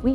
We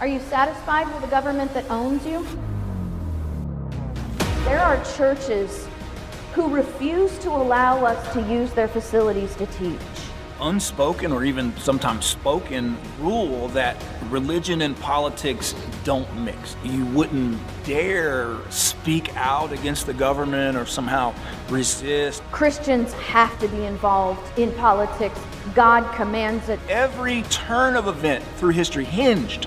Are you satisfied with a government that owns you? There are churches who refuse to allow us to use their facilities to teach. Unspoken or even sometimes spoken rule that religion and politics don't mix. You wouldn't dare speak out against the government or somehow resist. Christians have to be involved in politics. God commands it. Every turn of event through history hinged.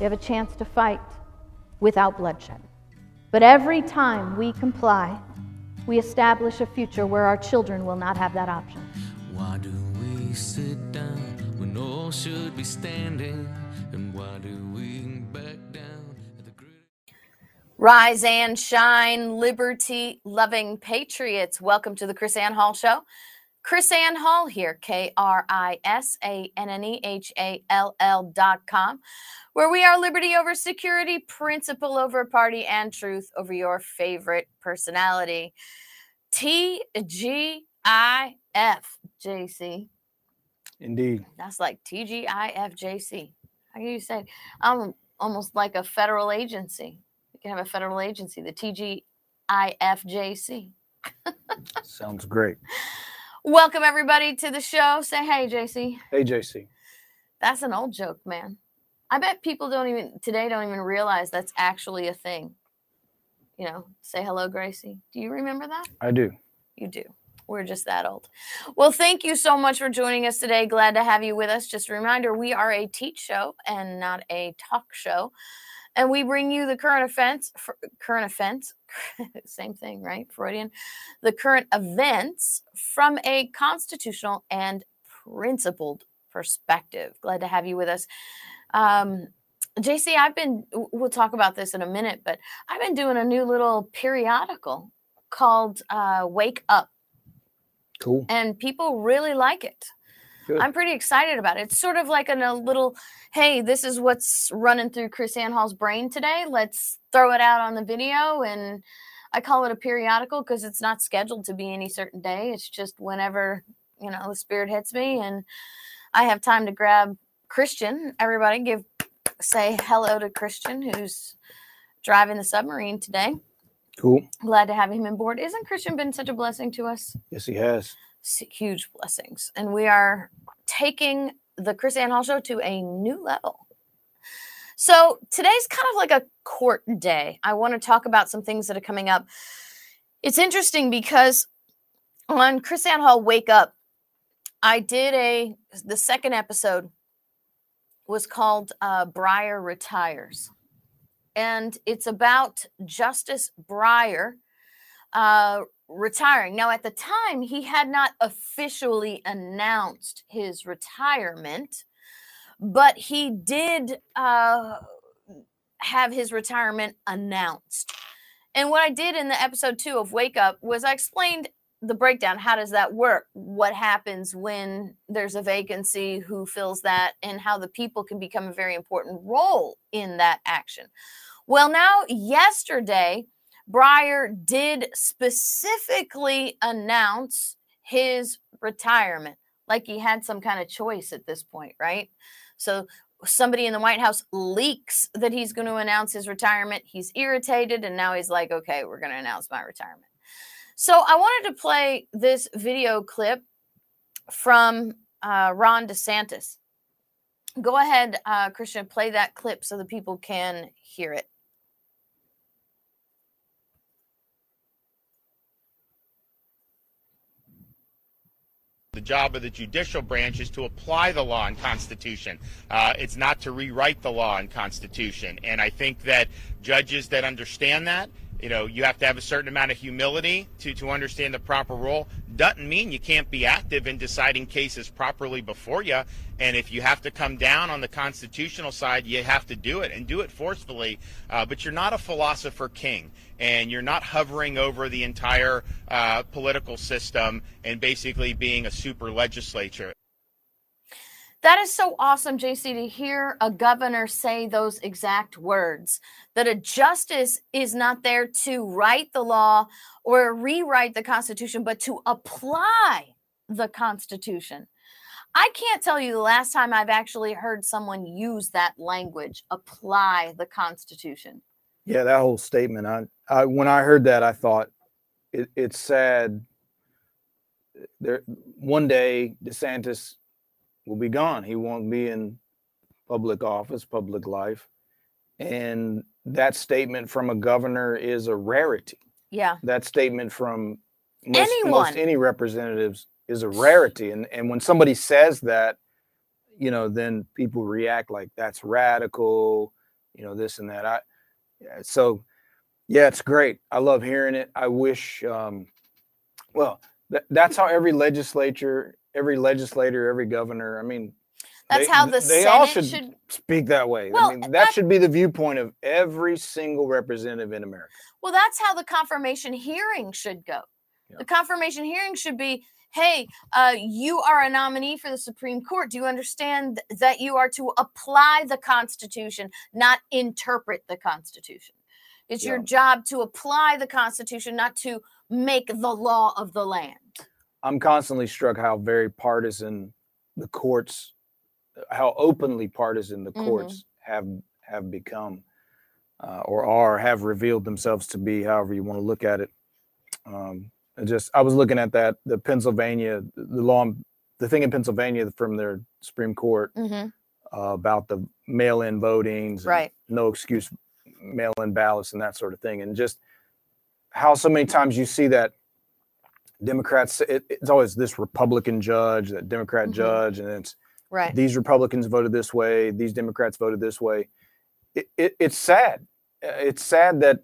We have a chance to fight without bloodshed. But every time we comply, we establish a future where our children will not have that option. Why do we sit down when all should be standing? And why do we back down? Rise and shine, liberty-loving patriots. Welcome to the KrisAnne Hall Show. KrisAnne Hall here, KrisAnnehall.com, where we are liberty over security, principle over party, and truth over your favorite personality. T-G-I-F, JC. Indeed. That's like T-G-I-F, JC. How can you say it? I'm almost like a federal agency. We can have a federal agency, the T-G-I-F, JC. Sounds great. Welcome, everybody, to the show. Say hey, JC. Hey, JC. That's an old joke, man. I bet people don't even realize that's actually a thing. You know, say hello, Gracie. Do you remember that? I do. You do. We're just that old. Well, thank you so much for joining us today. Glad to have you with us. Just a reminder, we are a teach show and not a talk show. And we bring you the current events, same thing, right? Freudian, the current events from a constitutional and principled perspective. Glad to have you with us. JC, we'll talk about this in a minute, but I've been doing a new little periodical called Wake Up. Cool. And people really like it. Good. I'm pretty excited about it. It's sort of like a little, hey, this is what's running through KrisAnne Hall's brain today. Let's throw it out on the video. And I call it a periodical because it's not scheduled to be any certain day. It's just whenever, you know, the spirit hits me and I have time to grab Christian. Everybody say hello to Christian, who's driving the submarine today. Cool. Glad to have him on board. Isn't Christian been such a blessing to us? Yes, he has. Huge blessings. And we are taking the KrisAnne Hall Show to a new level. So today's kind of like a court day. I want to talk about some things that are coming up. It's interesting because on KrisAnne Hall Wake Up, I did the second episode was called Breyer Retires. And it's about Justice Breyer retiring. Now, at the time, he had not officially announced his retirement, but he did have his retirement announced. And what I did in the episode 2 of Wake Up was I explained the breakdown. How does that work? What happens when there's a vacancy? Who fills that? And how the people can become a very important role in that action. Well, now, yesterday, Breyer did specifically announce his retirement, like he had some kind of choice at this point, right? So somebody in the White House leaks that he's going to announce his retirement. He's irritated, and now he's like, okay, we're going to announce my retirement. So I wanted to play this video clip from Ron DeSantis. Go ahead, KrisAnne, play that clip so the people can hear it. The job of the judicial branch is to apply the law and Constitution. It's not to rewrite the law and Constitution. And I think that judges that understand that, you know, you have to have a certain amount of humility to understand the proper role. Doesn't mean you can't be active in deciding cases properly before you. And if you have to come down on the constitutional side, you have to do it and do it forcefully. But you're not a philosopher king, and you're not hovering over the entire political system and basically being a super legislature. That is so awesome, JC, to hear a governor say those exact words, that a justice is not there to write the law or rewrite the Constitution, but to apply the Constitution. I can't tell you the last time I've actually heard someone use that language, apply the Constitution. Yeah, that whole statement. I when I heard that, I thought it's sad. One day, DeSantis will be gone. He won't be in public office, public life. And that statement from a governor is a rarity. Yeah. That statement from most any representatives is a rarity. And when somebody says that, you know, then people react like that's radical, you know, this and that. So yeah, it's great. I love hearing it. I wish, that's how every legislature, every legislator, every governor, I mean, that's how the Senate all should speak that way. Well, I mean, that should be the viewpoint of every single representative in America. Well, that's how the confirmation hearing should go. Yeah. The confirmation hearing should be, hey, you are a nominee for the Supreme Court. Do you understand that you are to apply the Constitution, not interpret the Constitution? It's your job to apply the Constitution, not to make the law of the land. I'm constantly struck how very partisan the courts, how openly partisan the courts have become or have revealed themselves to be, however you want to look at it. I was looking at that, the thing in Pennsylvania from their Supreme Court about the mail-in voting, right? No excuse mail-in ballots and that sort of thing. And just how so many times you see that Democrats, it's always this Republican judge, that Democrat judge, and it's right. These Republicans voted this way, these Democrats voted this way. It's sad. It's sad that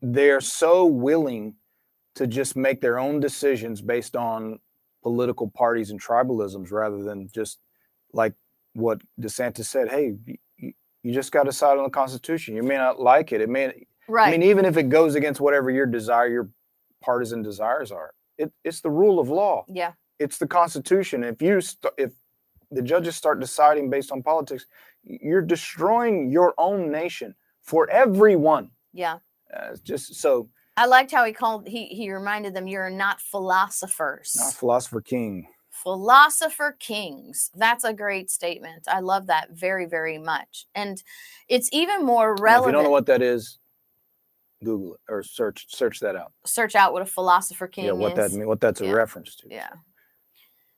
they're so willing to just make their own decisions based on political parties and tribalisms rather than just like what DeSantis said, hey, you just got to decide on the Constitution. You may not like it. It may, right. I mean, even if it goes against whatever your partisan desires are. It's the rule of law. Yeah, it's the Constitution. If the judges start deciding based on politics, you're destroying your own nation for everyone. Yeah, just so. I liked how he reminded them, "You're not philosophers, not philosopher king, philosopher kings." That's a great statement. I love that very, very much, and it's even more relevant. If you don't know what that is, Google it or search that out. Search out what a philosopher king is. Yeah, what that means, what that's a reference to. Yeah.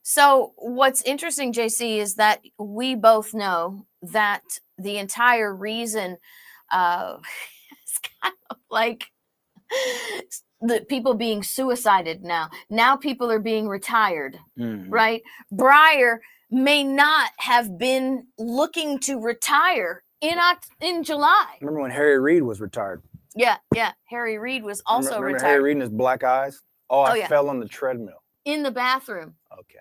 So what's interesting, JC, is that we both know that the entire reason it's kind of like the people being suicided now. Now people are being retired, right? Breyer may not have been looking to retire in July. Remember when Harry Reid was retired? Yeah. Harry Reid was also retired. Harry Reid and his black eyes? I fell on the treadmill. In the bathroom. Okay.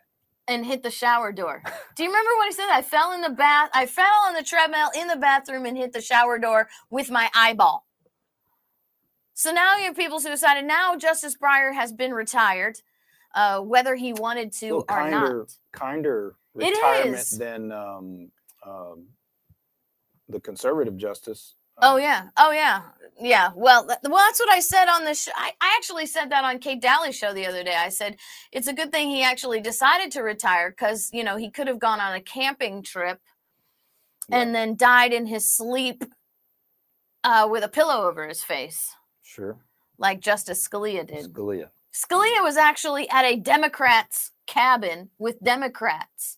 And hit the shower door. Do you remember what he said? I fell on the treadmill in the bathroom and hit the shower door with my eyeball. So now you have people suicided. Now Justice Breyer has been retired, whether he wanted to or not. Kinder retirement than the conservative justice. Oh yeah. Well, that's what I said on the show. I actually said that on Kate Daly's show the other day. I said it's a good thing he actually decided to retire because he could have gone on a camping trip and then died in his sleep with a pillow over his face. Sure. Like Justice Scalia did. Scalia was actually at a Democrat's cabin with Democrats.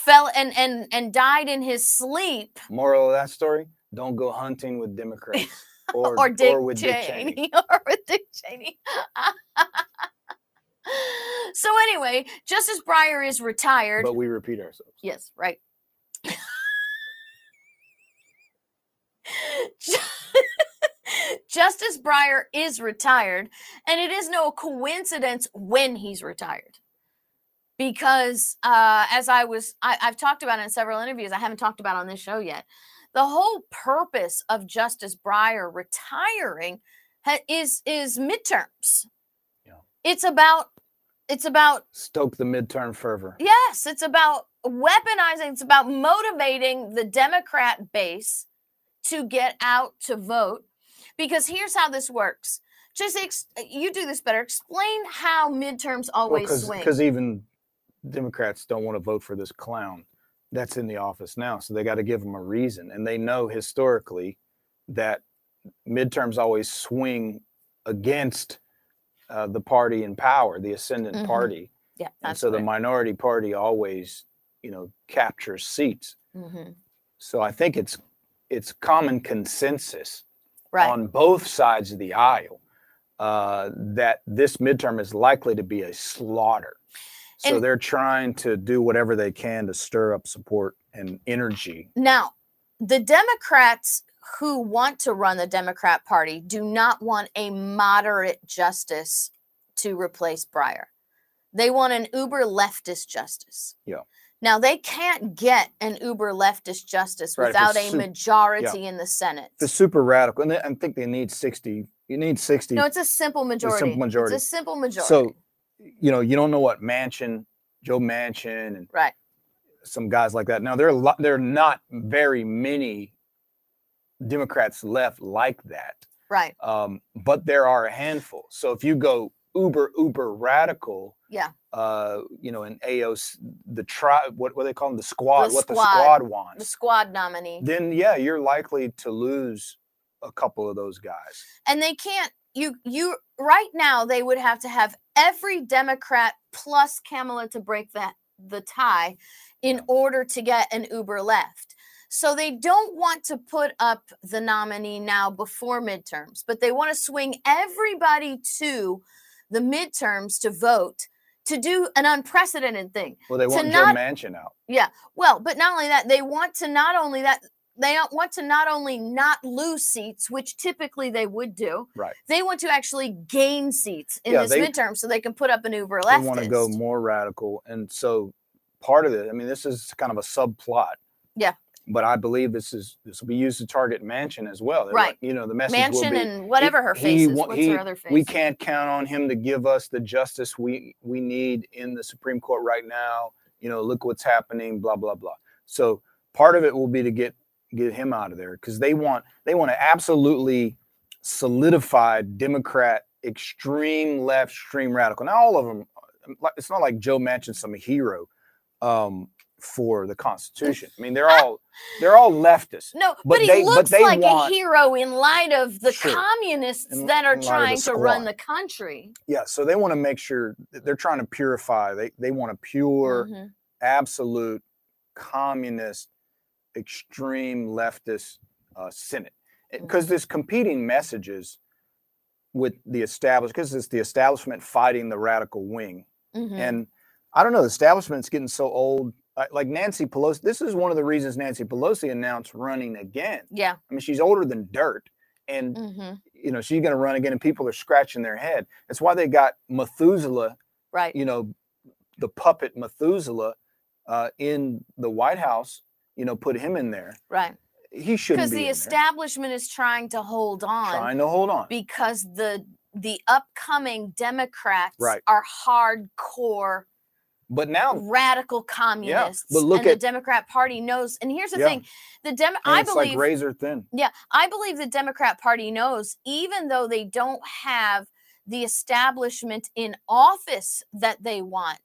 fell and died in his sleep. Moral of that story, don't go hunting with Democrats or with Dick Cheney. So anyway, Justice Breyer is retired. But we repeat ourselves. Yes, right. Justice Breyer is retired, and it is no coincidence when he's retired. Because as I've talked about in several interviews, I haven't talked about on this show yet, the whole purpose of Justice Breyer retiring is midterms. Yeah. It's about stoke the midterm fervor. Yes, it's about weaponizing. It's about motivating the Democrat base to get out to vote. Because here's how this works. Just you do this better. Explain how midterms always swing. Because even Democrats don't want to vote for this clown that's in the office now. So they got to give him a reason. And they know historically that midterms always swing against the party in power, the ascendant mm-hmm. party. Yeah, and so the minority party always, captures seats. Mm-hmm. So I think it's common consensus on both sides of the aisle that this midterm is likely to be a slaughter. So they're trying to do whatever they can to stir up support and energy. Now, the Democrats who want to run the Democrat Party do not want a moderate justice to replace Breyer. They want an uber leftist justice. Yeah. Now, they can't get an uber leftist justice without a majority in the Senate. The super radical. And I think they need 60. You need 60. No, it's a simple majority. So, you don't know what Joe Manchin and some guys like that. Now, there are not very many Democrats left like that. Right. But there are a handful. So if you go uber radical. Yeah. In AOC, the tribe, what they call them? The squad, the squad wants. The squad nominee. Then, yeah, you're likely to lose a couple of those guys. And they can't, right now, they would have to have every Democrat plus Kamala to break the tie in order to get an uber left. So they don't want to put up the nominee now before midterms, but they want to swing everybody to the midterms to vote. To do an unprecedented thing. Well, they want Joe Manchin out. Yeah. Well, but not only that, they want to not only not lose seats, which typically they would do. Right. They want to actually gain seats in this midterm so they can put up an uber leftist. They want to go more radical. And so part of it, this is kind of a subplot. Yeah. But I believe this will be used to target Manchin as well. Right. The message Manchin will be, and whatever her face is. What's her other face? We can't count on him to give us the justice we need in the Supreme Court right now. Look what's happening, blah, blah, blah. So part of it will be to get him out of there because they want an absolutely solidified Democrat, extreme left, extreme radical. Now, all of them, it's not like Joe Manchin's some hero. For the Constitution. They're all leftists. No, but he looks like a hero in light of the communists that are trying to run the country. Yeah, so they want to make sure that they're trying to purify. They want a pure, mm-hmm. absolute, communist, extreme leftist Senate. Because there's competing messages with the establishment, because it's the establishment fighting the radical wing. Mm-hmm. And I don't know, the establishment's getting so old. Like Nancy Pelosi, this is one of the reasons Nancy Pelosi announced running again. Yeah. She's older than dirt and, mm-hmm. She's going to run again and people are scratching their head. That's why they got Methuselah, the puppet Methuselah in the White House, put him in there. Right. He shouldn't be in there. Because the establishment is trying to hold on. Because the upcoming Democrats are hardcore but now radical communists, the Democrat Party knows. And here's the thing: I believe like razor thin. Yeah, I believe the Democrat Party knows, even though they don't have the establishment in office that they want,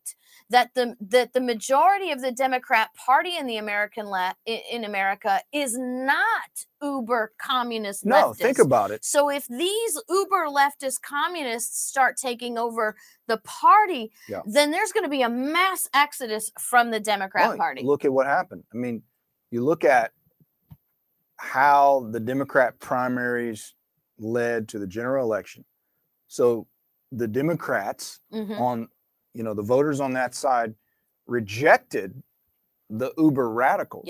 that the majority of the Democrat Party in the America is not uber communist leftists. No, think about it. So if these uber leftist communists start taking over the party, then there's going to be a mass exodus from the Democrat Party. Look at what happened. I mean, you look at how the Democrat primaries led to the general election. So the Democrats on, you know, the voters on that side rejected the uber radicals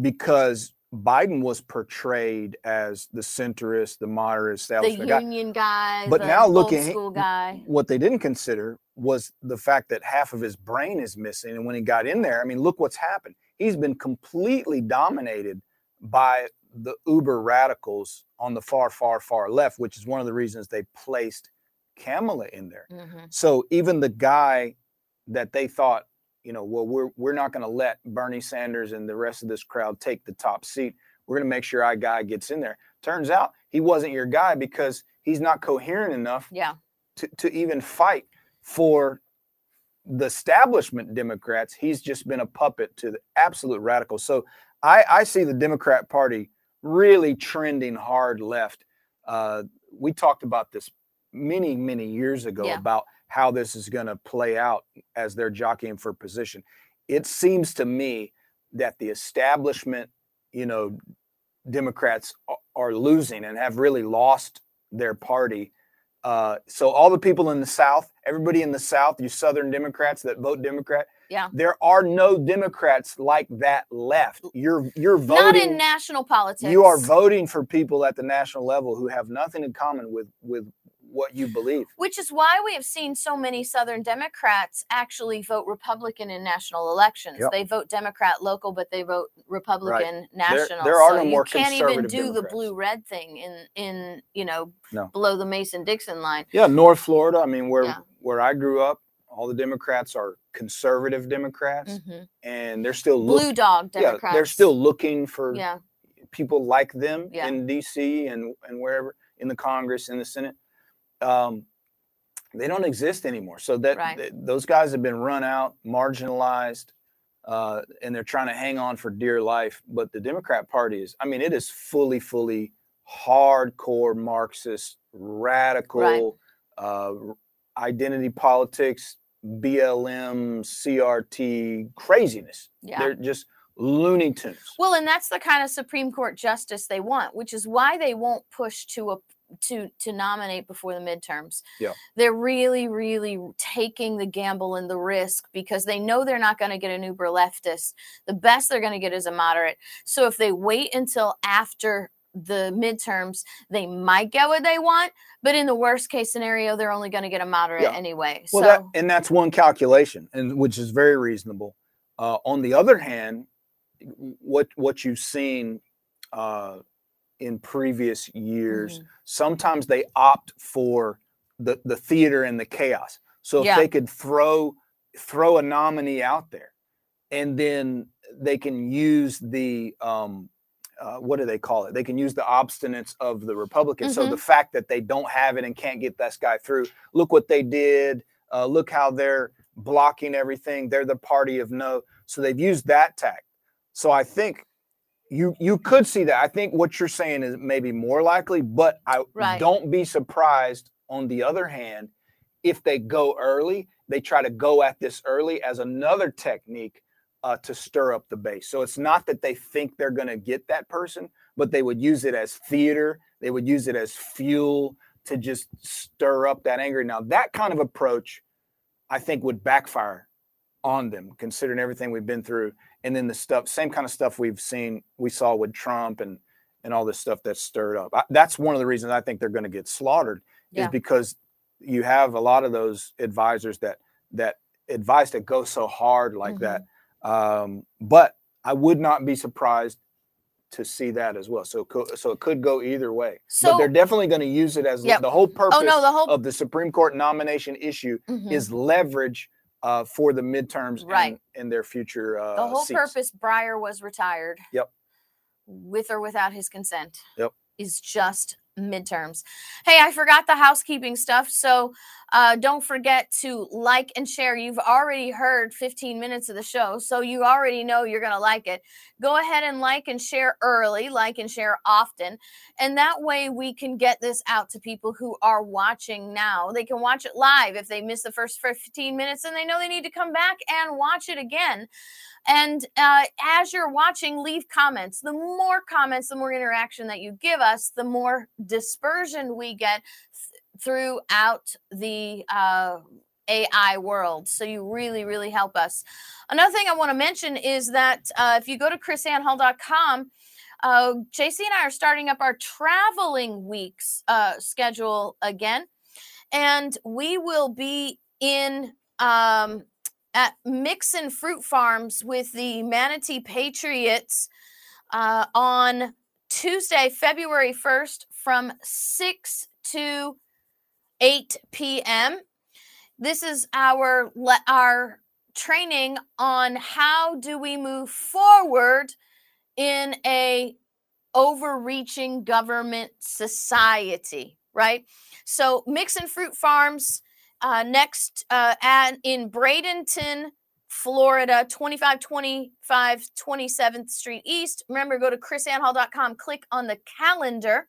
because Biden was portrayed as the centrist, the moderate establishment guy. The union guy, but now look at him, what they didn't consider was the fact that half of his brain is missing. And when he got in there, I mean, look what's happened. He's been completely dominated by the uber radicals on the far, far, far left, which is one of the reasons they placed Kamala in there. So even the guy that they thought, you know, well, we're not going to let Bernie Sanders and the rest of this crowd take the top seat. We're going to make sure our guy gets in there. Turns out he wasn't your guy because he's not coherent enough to even fight for the establishment Democrats. He's just been a puppet to the absolute radicals. So I see the Democrat Party really trending hard left. We talked about this many, many years ago about how this is going to play out as they're jockeying for position. It seems to me that the establishment, you know, Democrats are losing and have really lost their party. So all the people in the South, everybody in the South, you Southern Democrats that vote Democrat, there are no Democrats like that left. You're voting. Not in national politics. You are voting for people at the national level who have nothing in common with what you believe. Which is why we have seen so many Southern Democrats actually vote Republican in national elections. They vote Democrat local, but they vote Republican national. There are so no more conservative Democrats. You can't even do the blue-red thing in you know, below the Mason-Dixon line. Yeah, North Florida, I mean, where I grew up, all the Democrats are conservative Democrats, and they're still blue dog Democrats. They're still looking for people like them in D.C. and wherever, in the Congress, in the Senate. They don't exist anymore. So that those guys have been run out, marginalized, and they're trying to hang on for dear life. But the Democrat Party is, I mean, it is fully hardcore Marxist, radical identity politics, BLM, CRT craziness. They're just Looney Tunes. Well, and that's the kind of Supreme Court justice they want, which is why they won't push to nominate before the midterms. They're really taking the gamble and the risk because they know they're not going to get an uber leftist. The best they're going to get is a moderate. So if they wait until after the midterms, they might get what they want, but in the worst case scenario, they're only going to get a moderate anyway. Well, and that's one calculation, and which is very reasonable. On the other hand, what you've seen in previous years, sometimes they opt for the theater and the chaos. So if they could throw a nominee out there, and then they can use the what do they call it? They can use the obstinance of the Republicans. So the fact that they don't have it and can't get this guy through, look what they did. Look how they're blocking everything. They're the party of no. So they've used that tack. So I think you could see that. I think what you're saying is maybe more likely, but I don't be surprised on the other hand, if they go early, they try to go at this early as another technique to stir up the base. So it's not that they think they're going to get that person, but they would use it as theater. They would use it as fuel to just stir up that anger. Now, that kind of approach, I think, would backfire on them, considering everything we've been through. And then the stuff, same kind of stuff we saw with Trump and all this stuff that's stirred up. That's one of the reasons I think they're going to get slaughtered is because you have a lot of those advisors that advice that goes so hard like that. But I would not be surprised to see that as well. So it could go either way. So, but they're definitely going to use it as the whole purpose of the Supreme Court nomination issue is leverage for the midterms and their future the whole seats. Purpose Breyer was retired with or without his consent is just midterms. Hey, I forgot the housekeeping stuff, so don't forget to like and share. You've already heard 15 minutes of the show, so you already know you're going to like it. Go ahead and like and share early, like and share often, and that way we can get this out to people who are watching now. They can watch it live if they miss the first 15 minutes, and they know they need to come back and watch it again. And as you're watching, leave comments. The more comments, the more interaction that you give us, the more dispersion we get throughout the AI world. So you really, really help us. Another thing I want to mention is that if you go to KrisAnneHall.com, JC and I are starting up our traveling weeks schedule again. And we will be in at Mixon Fruit Farms with the Manatee Patriots on Tuesday, February 1st from 6 to 8 p.m. This is our training on how do we move forward in a overreaching government society, right? So Mixon Fruit Farms next in Bradenton, Florida, 2525 27th Street East. Remember, go to KrisAnneHall.com, click on the calendar,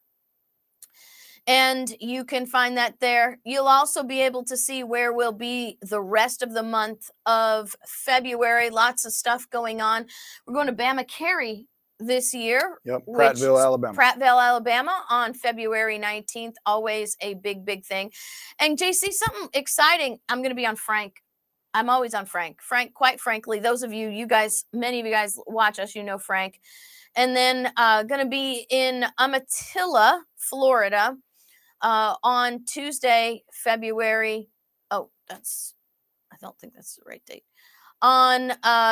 and you can find that there. You'll also be able to see where we'll be the rest of the month of February. Lots of stuff going on. We're going to Bama Cary this year. Yep, Prattville, Alabama. Prattville, Alabama on February 19th. Always a big, big thing. And JC, something exciting. I'm going to be on Frank. I'm always on Frank. Frank, quite frankly, those of you guys, many of you guys watch us, you know Frank. And then going to be in Amatilla, Florida on Tuesday, February. Oh, that's, I don't think that's the right date. On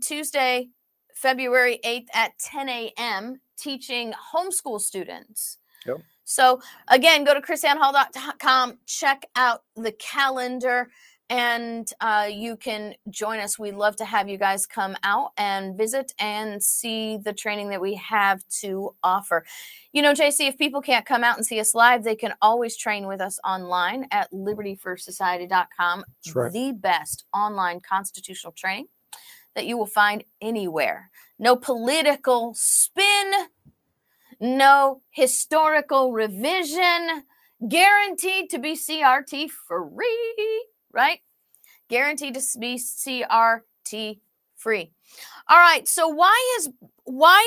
Tuesday, February 8th at 10 a.m. teaching homeschool students. Yep. So again, go to KrisAnneHall.com, check out the calendar, and you can join us. We'd love to have you guys come out and visit and see the training that we have to offer. You know, JC, if people can't come out and see us live, they can always train with us online at LibertyFirstSociety.com. That's right. The best online constitutional training that you will find anywhere. No political spin, no historical revision, guaranteed to be CRT free. Right? Guaranteed to be CRT free. All right. So why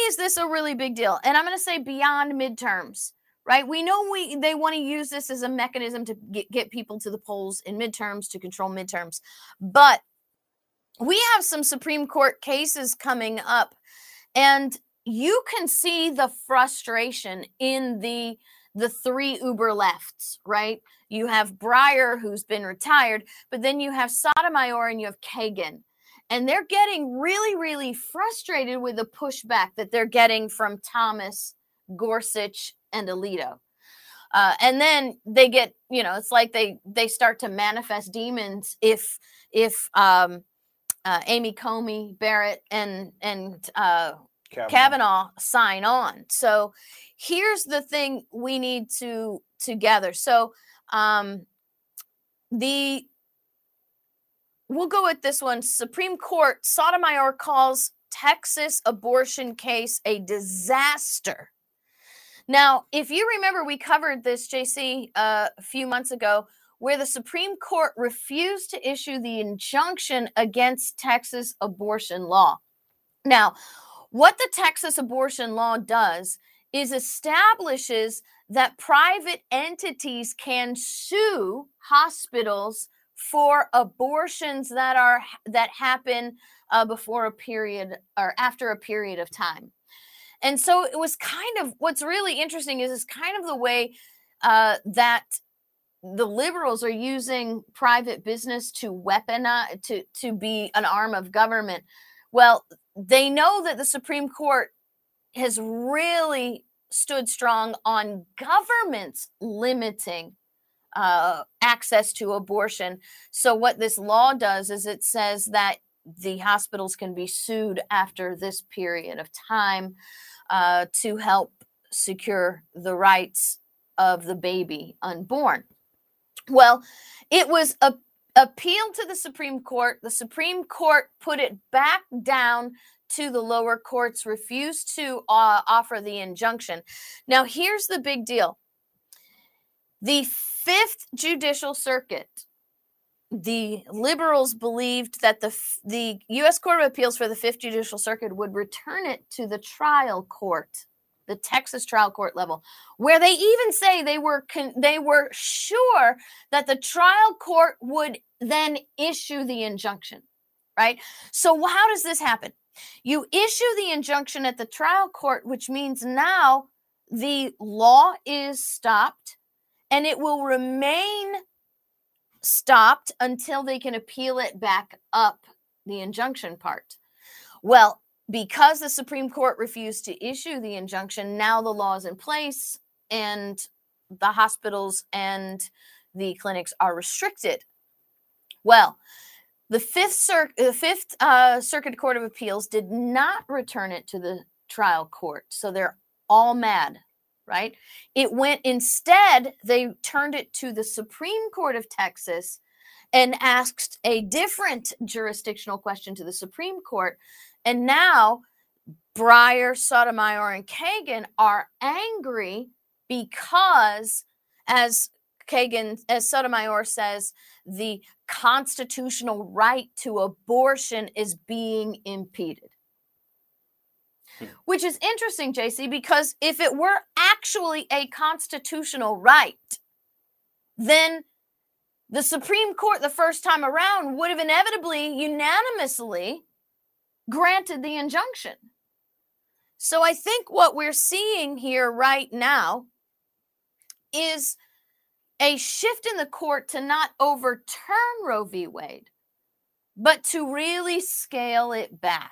is this a really big deal? And I'm going to say beyond midterms, right? We know they want to use this as a mechanism to get people to the polls in midterms, to control midterms. But we have some Supreme Court cases coming up, and you can see the frustration in the three uber lefts, right? You have Breyer, who's been retired, but then you have Sotomayor and you have Kagan. And they're getting really, really frustrated with the pushback that they're getting from Thomas, Gorsuch, and Alito. And then they get, you know, it's like they start to manifest demons if Amy Coney Barrett and Kavanaugh sign on. So here's the thing we need to gather. So we'll go with this one. Supreme Court, Sotomayor calls Texas abortion case a disaster. Now, if you remember, we covered this, JC, a few months ago, where the Supreme Court refused to issue the injunction against Texas abortion law. Now, what the Texas abortion law does is establishes that private entities can sue hospitals for abortions that happen before a period or after a period of time. And so it was kind of, what's really interesting is it's kind of the way that the liberals are using private business to weaponize, to be an arm of government. Well, they know that the Supreme Court has really stood strong on governments limiting access to abortion. So what this law does is it says that the hospitals can be sued after this period of time to help secure the rights of the baby unborn. Well, it was appealed to the Supreme Court. The Supreme Court put it back down to the lower courts, refused to offer the injunction. Now, here's the big deal. The Fifth Judicial Circuit, the liberals believed that the U.S. Court of Appeals for the Fifth Judicial Circuit would return it to the trial court, the Texas trial court level, where they even say they were sure that the trial court would then issue the injunction, right? So how does this happen? You issue the injunction at the trial court, which means now the law is stopped and it will remain stopped until they can appeal it back up, the injunction part. Well, because the Supreme Court refused to issue the injunction, now the law is in place and the hospitals and the clinics are restricted. Well, the Fifth Circuit Court of Appeals did not return it to the trial court, so they're all mad, right? It went, instead, they turned it to the Supreme Court of Texas and asked a different jurisdictional question to the Supreme Court. And now Breyer, Sotomayor, and Kagan are angry because, as Sotomayor says, the constitutional right to abortion is being impeded. Which is interesting, JC, because if it were actually a constitutional right, then the Supreme Court the first time around would have inevitably, unanimously granted the injunction. So I think what we're seeing here right now is a shift in the court to not overturn Roe v. Wade, but to really scale it back.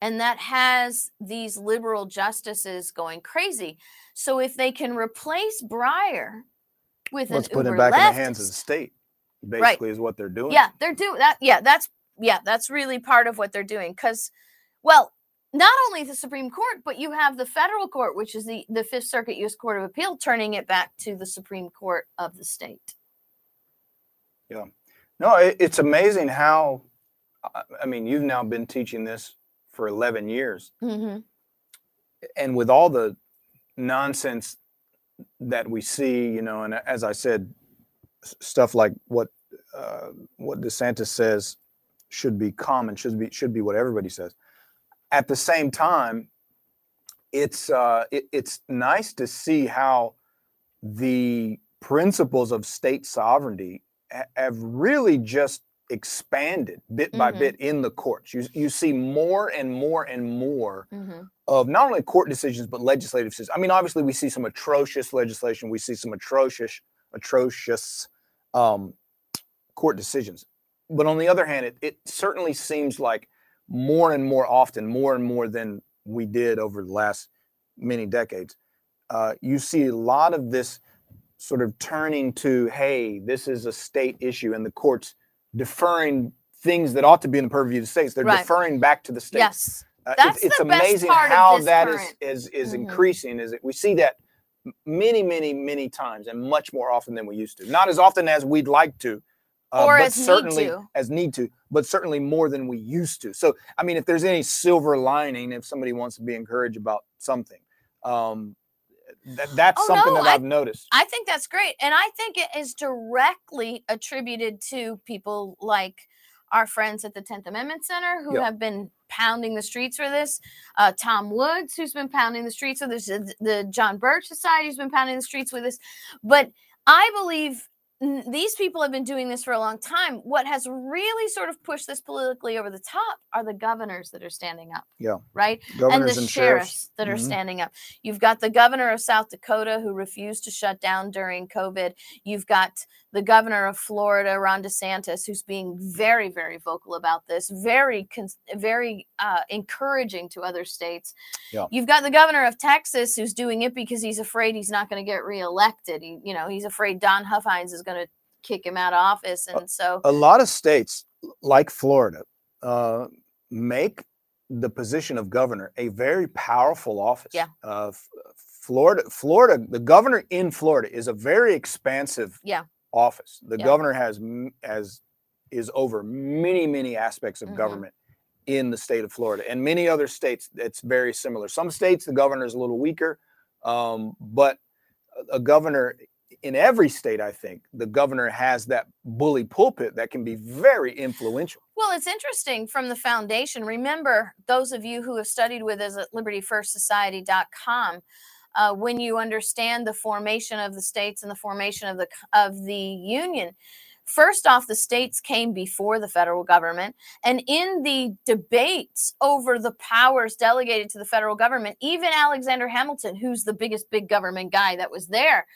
And that has these liberal justices going crazy. So if they can replace Breyer with an uber leftist, put it back in the hands of the state, basically, right, is what they're doing. Yeah, they're doing that. Yeah, that's really part of what they're doing. Because, well, not only the Supreme Court, but you have the federal court, which is the Fifth Circuit U.S. Court of Appeal, turning it back to the Supreme Court of the state. Yeah. No, it's amazing how, I mean, you've now been teaching this for 11 years. Mm-hmm. And with all the nonsense that we see, you know, and as I said, stuff like what DeSantis says should be common, should be what everybody says. At the same time, it's nice to see how the principles of state sovereignty have really just expanded bit by bit in the courts. You see more and more of not only court decisions, but legislative decisions. I mean, obviously we see some atrocious legislation. We see some atrocious court decisions. But on the other hand, it certainly seems like more and more often, more and more than we did over the last many decades, you see a lot of this sort of turning to, hey, this is a state issue, and the courts deferring things that ought to be in the purview of the states. They're deferring back to the states. Yes. It's the amazing best part how of this that current. Is increasing. Is it? We see that many, many, many times, and much more often than we used to. Not as often as we'd like to, or but as certainly need to. But certainly more than we used to. So, I mean, if there's any silver lining, if somebody wants to be encouraged about something, I've noticed. I think that's great. And I think it is directly attributed to people like our friends at the 10th Amendment Center who have been pounding the streets for this. Tom Woods, who's been pounding the streets for this. The John Birch Society has been pounding the streets with this. But I believe these people have been doing this for a long time. What has really sort of pushed this politically over the top are the governors that are standing up. Yeah. Right? Governors and the sheriffs that are standing up. You've got the governor of South Dakota who refused to shut down during COVID. You've got the governor of Florida, Ron DeSantis, who's being very, very vocal about this, very, very encouraging to other states. Yeah. You've got the governor of Texas who's doing it because he's afraid he's not going to get reelected. He's afraid Don Huffines is going to kick him out of office. And so a lot of states like Florida make the position of governor a very powerful office. Yeah. Florida, the governor in Florida is a very expansive office. The governor is over many aspects of government in the state of Florida, and many other states it's very similar. Some states the governor is a little weaker, but a governor in every state, I think, the governor has that bully pulpit that can be very influential. Well, it's interesting from the foundation. Remember, those of you who have studied with us at LibertyFirstSociety.com, when you understand the formation of the states and the formation of the union, first off, the states came before the federal government. And in the debates over the powers delegated to the federal government, even Alexander Hamilton, who's the biggest big government guy that was there,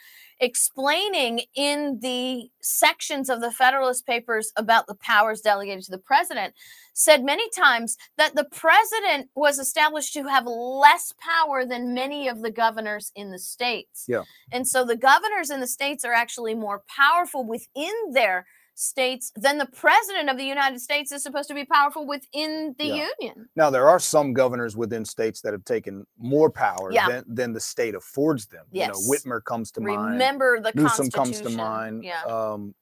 explaining in the sections of the Federalist Papers about the powers delegated to the president, said many times that the president was established to have less power than many of the governors in the states. Yeah. And so the governors in the states are actually more powerful within their states than the president of the United States is supposed to be powerful within the union. Now, there are some governors within states that have taken more power than the state affords them. You know, Whitmer comes to mind. Remember the Newsom comes to mind. Yeah.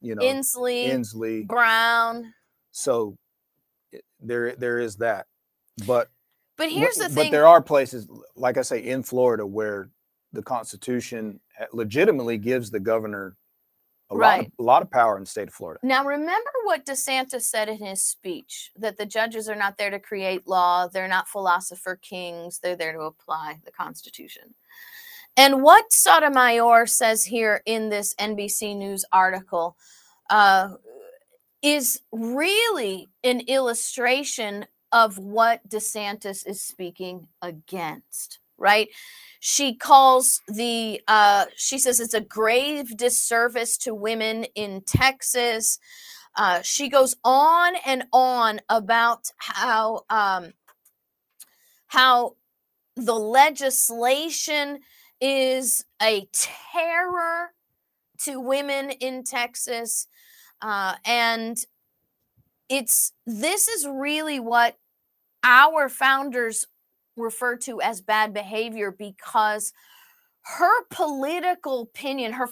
You know, Inslee, Brown. So there is that. But here's the thing. But there are places, like I say, in Florida where the Constitution legitimately gives the governor a lot of power in the state of Florida. Now, remember what DeSantis said in his speech, that the judges are not there to create law. They're not philosopher kings. They're there to apply the Constitution. And what Sotomayor says here in this NBC News article is really an illustration of what DeSantis is speaking against. Right? She calls she says it's a grave disservice to women in Texas. She goes on and on about how the legislation is a terror to women in Texas. And this is really what our founders referred to as bad behavior, because her political opinion, her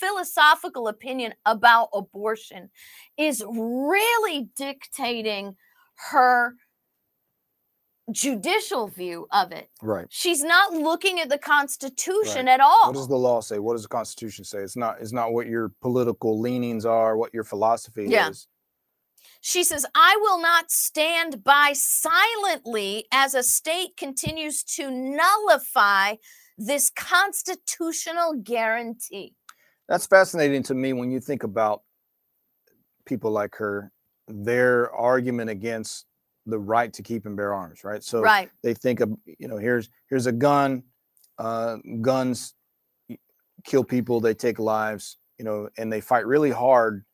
philosophical opinion about abortion is really dictating her judicial view of it. Right. She's not looking at the Constitution at all. What does the law say? What does the Constitution say? It's not what your political leanings are, what your philosophy is. She says, I will not stand by silently as a state continues to nullify this constitutional guarantee. That's fascinating to me when you think about people like her, their argument against the right to keep and bear arms, right? So they think of, here's a gun, guns kill people, they take lives, and they fight really hard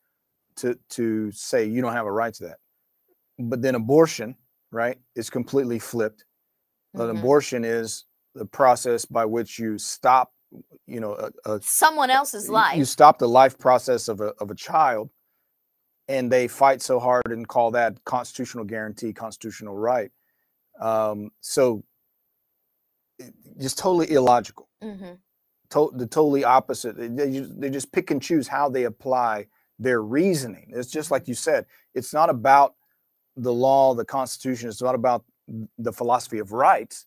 to say you don't have a right to that. But then abortion, is completely flipped. But abortion is the process by which you stop, someone else's life. You stop the life process of a child, and they fight so hard and call that constitutional guarantee, constitutional right. So just totally illogical. The totally opposite. They just pick and choose how they apply their reasoning. It's just like you said, it's not about the law, the Constitution. It's not about the philosophy of rights.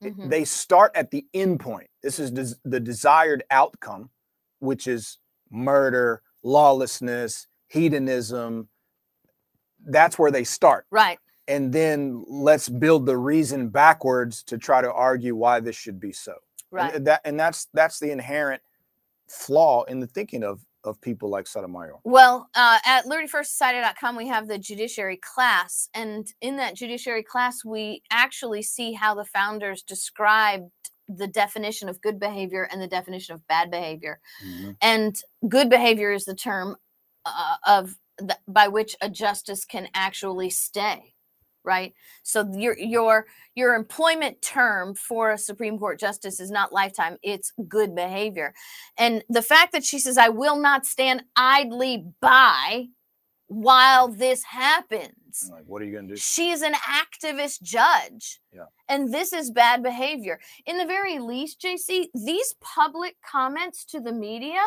They start at the end point. This is the desired outcome, which is murder, lawlessness, hedonism. That's where they start. Right. And then let's build the reason backwards to try to argue why this should be so. Right. And that's the inherent flaw in the thinking of people like Sotomayor. Well, at LibertyFirstSociety.com, we have the judiciary class. And in that judiciary class, we actually see how the founders described the definition of good behavior and the definition of bad behavior. And good behavior is the term by which a justice can actually stay, right? So your employment term for a Supreme Court justice is not lifetime, it's good behavior. And the fact that she says, I will not stand idly by while this happens. Like, what are you going to do? She's an activist judge. Yeah. And this is bad behavior. In the very least, JC, these public comments to the media,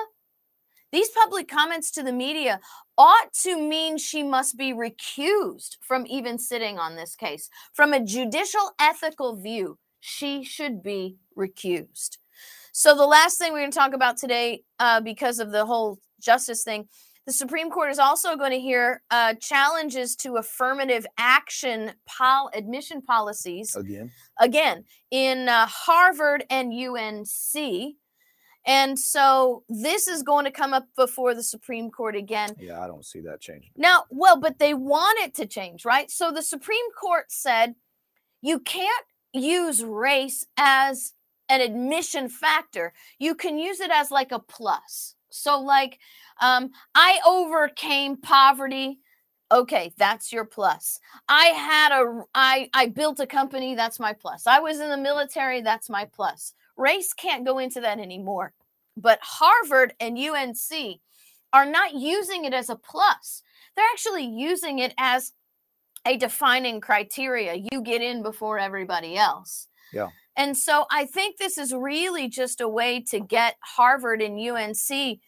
ought to mean she must be recused from even sitting on this case. From a judicial ethical view, she should be recused. So the last thing we're going to talk about today, because of the whole justice thing, the Supreme Court is also going to hear challenges to affirmative action admission policies. Again, in Harvard and UNC. And so this is going to come up before the Supreme Court again. Yeah, I don't see that changing. Now, well, but they want it to change, right? So the Supreme Court said you can't use race as an admission factor. You can use it as like a plus. So like, I overcame poverty. Okay, that's your plus. I built a company. That's my plus. I was in the military. That's my plus. Race can't go into that anymore. But Harvard and UNC are not using it as a plus. They're actually using it as a defining criteria. You get in before everybody else. Yeah. And so I think this is really just a way to get Harvard and UNC, to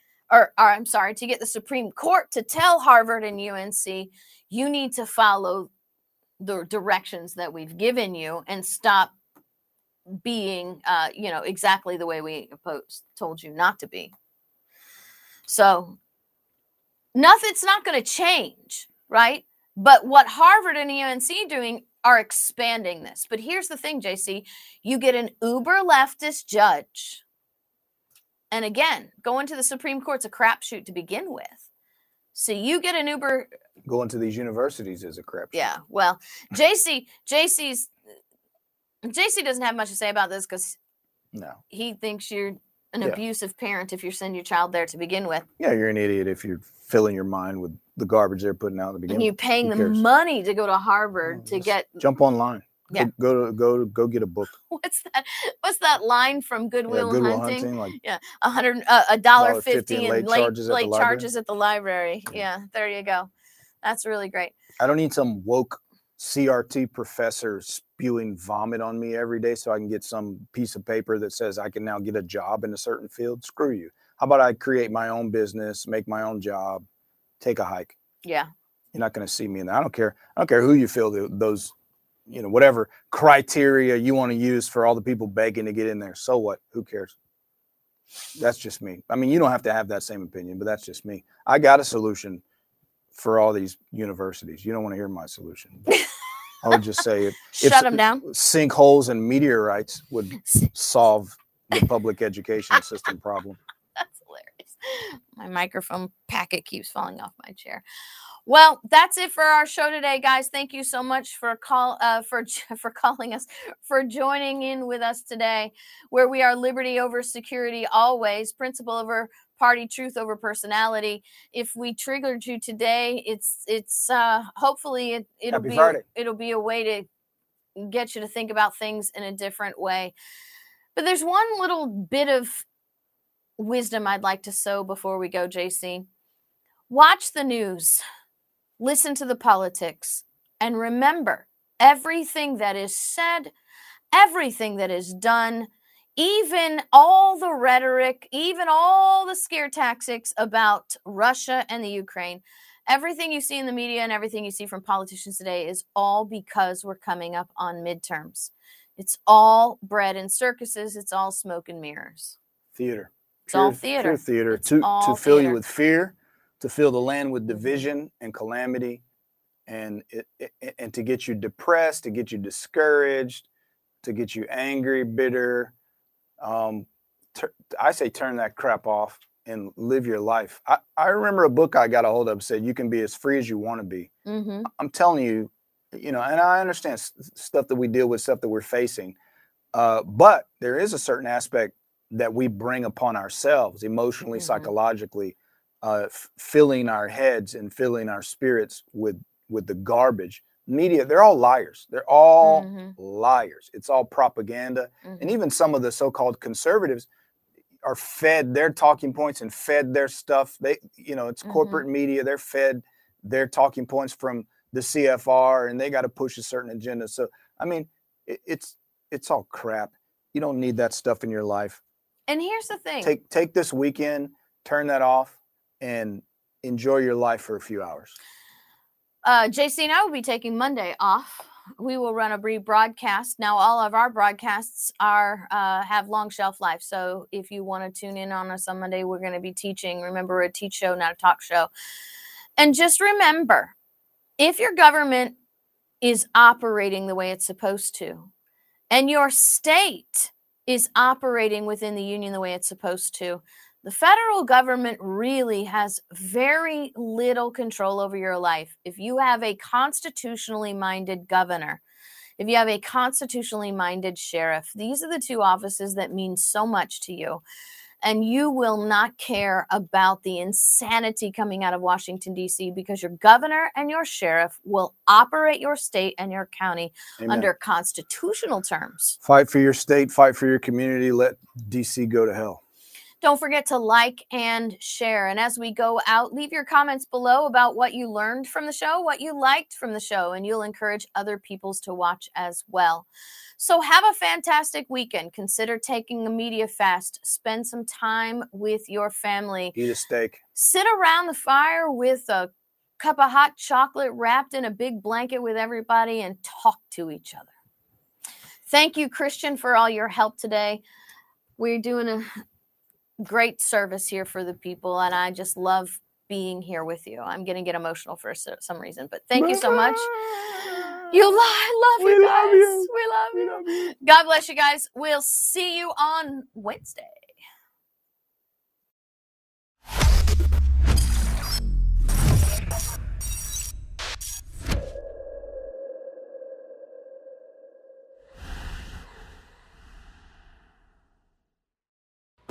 get the Supreme Court to tell Harvard and UNC, you need to follow the directions that we've given you and stop being, exactly the way we told you not to be. So it's not going to change, right? But what Harvard and UNC doing are expanding this. But here's the thing, JC, you get an uber leftist judge. And again, going to the Supreme Court's a crapshoot to begin with. So you get an uber. Going to these universities is a crapshoot. Yeah. Well, JC doesn't have much to say about this because he thinks you're an abusive parent if you're sending your child there to begin with. Yeah, you're an idiot if you're filling your mind with the garbage they're putting out in the beginning. And you're paying them money to go to Harvard to get. Jump online. Yeah. Go get a book. What's that line from Goodwill Hunting? Like, yeah, $1.50 in late charges at the library. Yeah, there you go. That's really great. I don't need some woke CRT professor spewing vomit on me every day so I can get some piece of paper that says I can now get a job in a certain field. Screw you. How about I create my own business, make my own job, take a hike? Yeah. You're not going to see me in that. I don't care. I don't care who you feel those, whatever criteria you want to use for all the people begging to get in there. So what? Who cares? That's just me. I mean, you don't have to have that same opinion, but that's just me. I got a solution for all these universities. You don't want to hear my solution. I would just say shut them down. Sinkholes and meteorites would solve the public education system problem. That's hilarious. My microphone packet keeps falling off my chair. Well, that's it for our show today, guys. Thank you so much for calling us, for joining in with us today, where we are liberty over security always, principle over party, truth over personality. If we triggered you today, it's hopefully it'll be a way to get you to think about things in a different way. But there's one little bit of wisdom I'd like to sow before we go, JC. Watch the news, listen to the politics, and remember everything that is said, everything that is done, even all the rhetoric, even all the scare tactics about Russia and the Ukraine, everything you see in the media and everything you see from politicians today is all because we're coming up on midterms. It's all bread and circuses. It's all smoke and mirrors. Theater. It's all theater. Pure theater. To fill you with fear, to fill the land with division and calamity, and to get you depressed, to get you discouraged, to get you angry, bitter. I say turn that crap off and live your life. I remember a book I got a hold of said you can be as free as you want to be. Mm-hmm. I'm telling you, and I understand stuff that we deal with, stuff that we're facing. But there is a certain aspect that we bring upon ourselves emotionally, mm-hmm. psychologically, filling our heads and filling our spirits with the garbage. Media, they're all liars. They're all mm-hmm. liars. It's all propaganda. Mm-hmm. And even some of the so-called conservatives are fed their talking points and fed their stuff. It's mm-hmm. corporate media. They're fed their talking points from the CFR, and they got to push a certain agenda. So, I mean, it's all crap. You don't need that stuff in your life. And here's the thing. Take this weekend, turn that off, and enjoy your life for a few hours. JC and I will be taking Monday off. We will run a rebroadcast. Now, all of our broadcasts are have long shelf life. So if you want to tune in on us on Monday, we're going to be teaching. Remember, we're a teach show, not a talk show. And just remember, if your government is operating the way it's supposed to, and your state is operating within the union the way it's supposed to, the federal government really has very little control over your life. If you have a constitutionally minded governor, if you have a constitutionally minded sheriff, these are the two offices that mean so much to you. And you will not care about the insanity coming out of Washington, D.C., because your governor and your sheriff will operate your state and your county under constitutional terms. Fight for your state. Fight for your community. Let D.C. go to hell. Don't forget to like and share. And as we go out, leave your comments below about what you learned from the show, what you liked from the show, and you'll encourage other peoples to watch as well. So have a fantastic weekend. Consider taking a media fast. Spend some time with your family. Eat a steak. Sit around the fire with a cup of hot chocolate wrapped in a big blanket with everybody and talk to each other. Thank you, KrisAnne, for all your help today. We're doing a great service here for the people, and I just love being here with you. I'm gonna get emotional for some reason, but thank you so much. I love you guys. We love you. God bless you guys. We'll see you on Wednesday.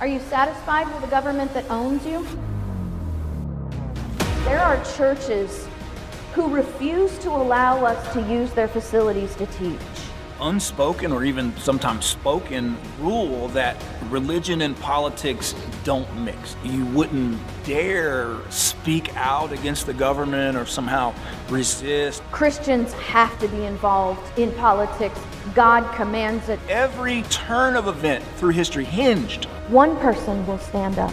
Are you satisfied with a government that owns you? There are churches who refuse to allow us to use their facilities to teach. Unspoken or even sometimes spoken rule that religion and politics don't mix. You wouldn't dare speak out against the government or somehow resist. Christians have to be involved in politics. God commands it. Every turn of event through history hinged. One person will stand up.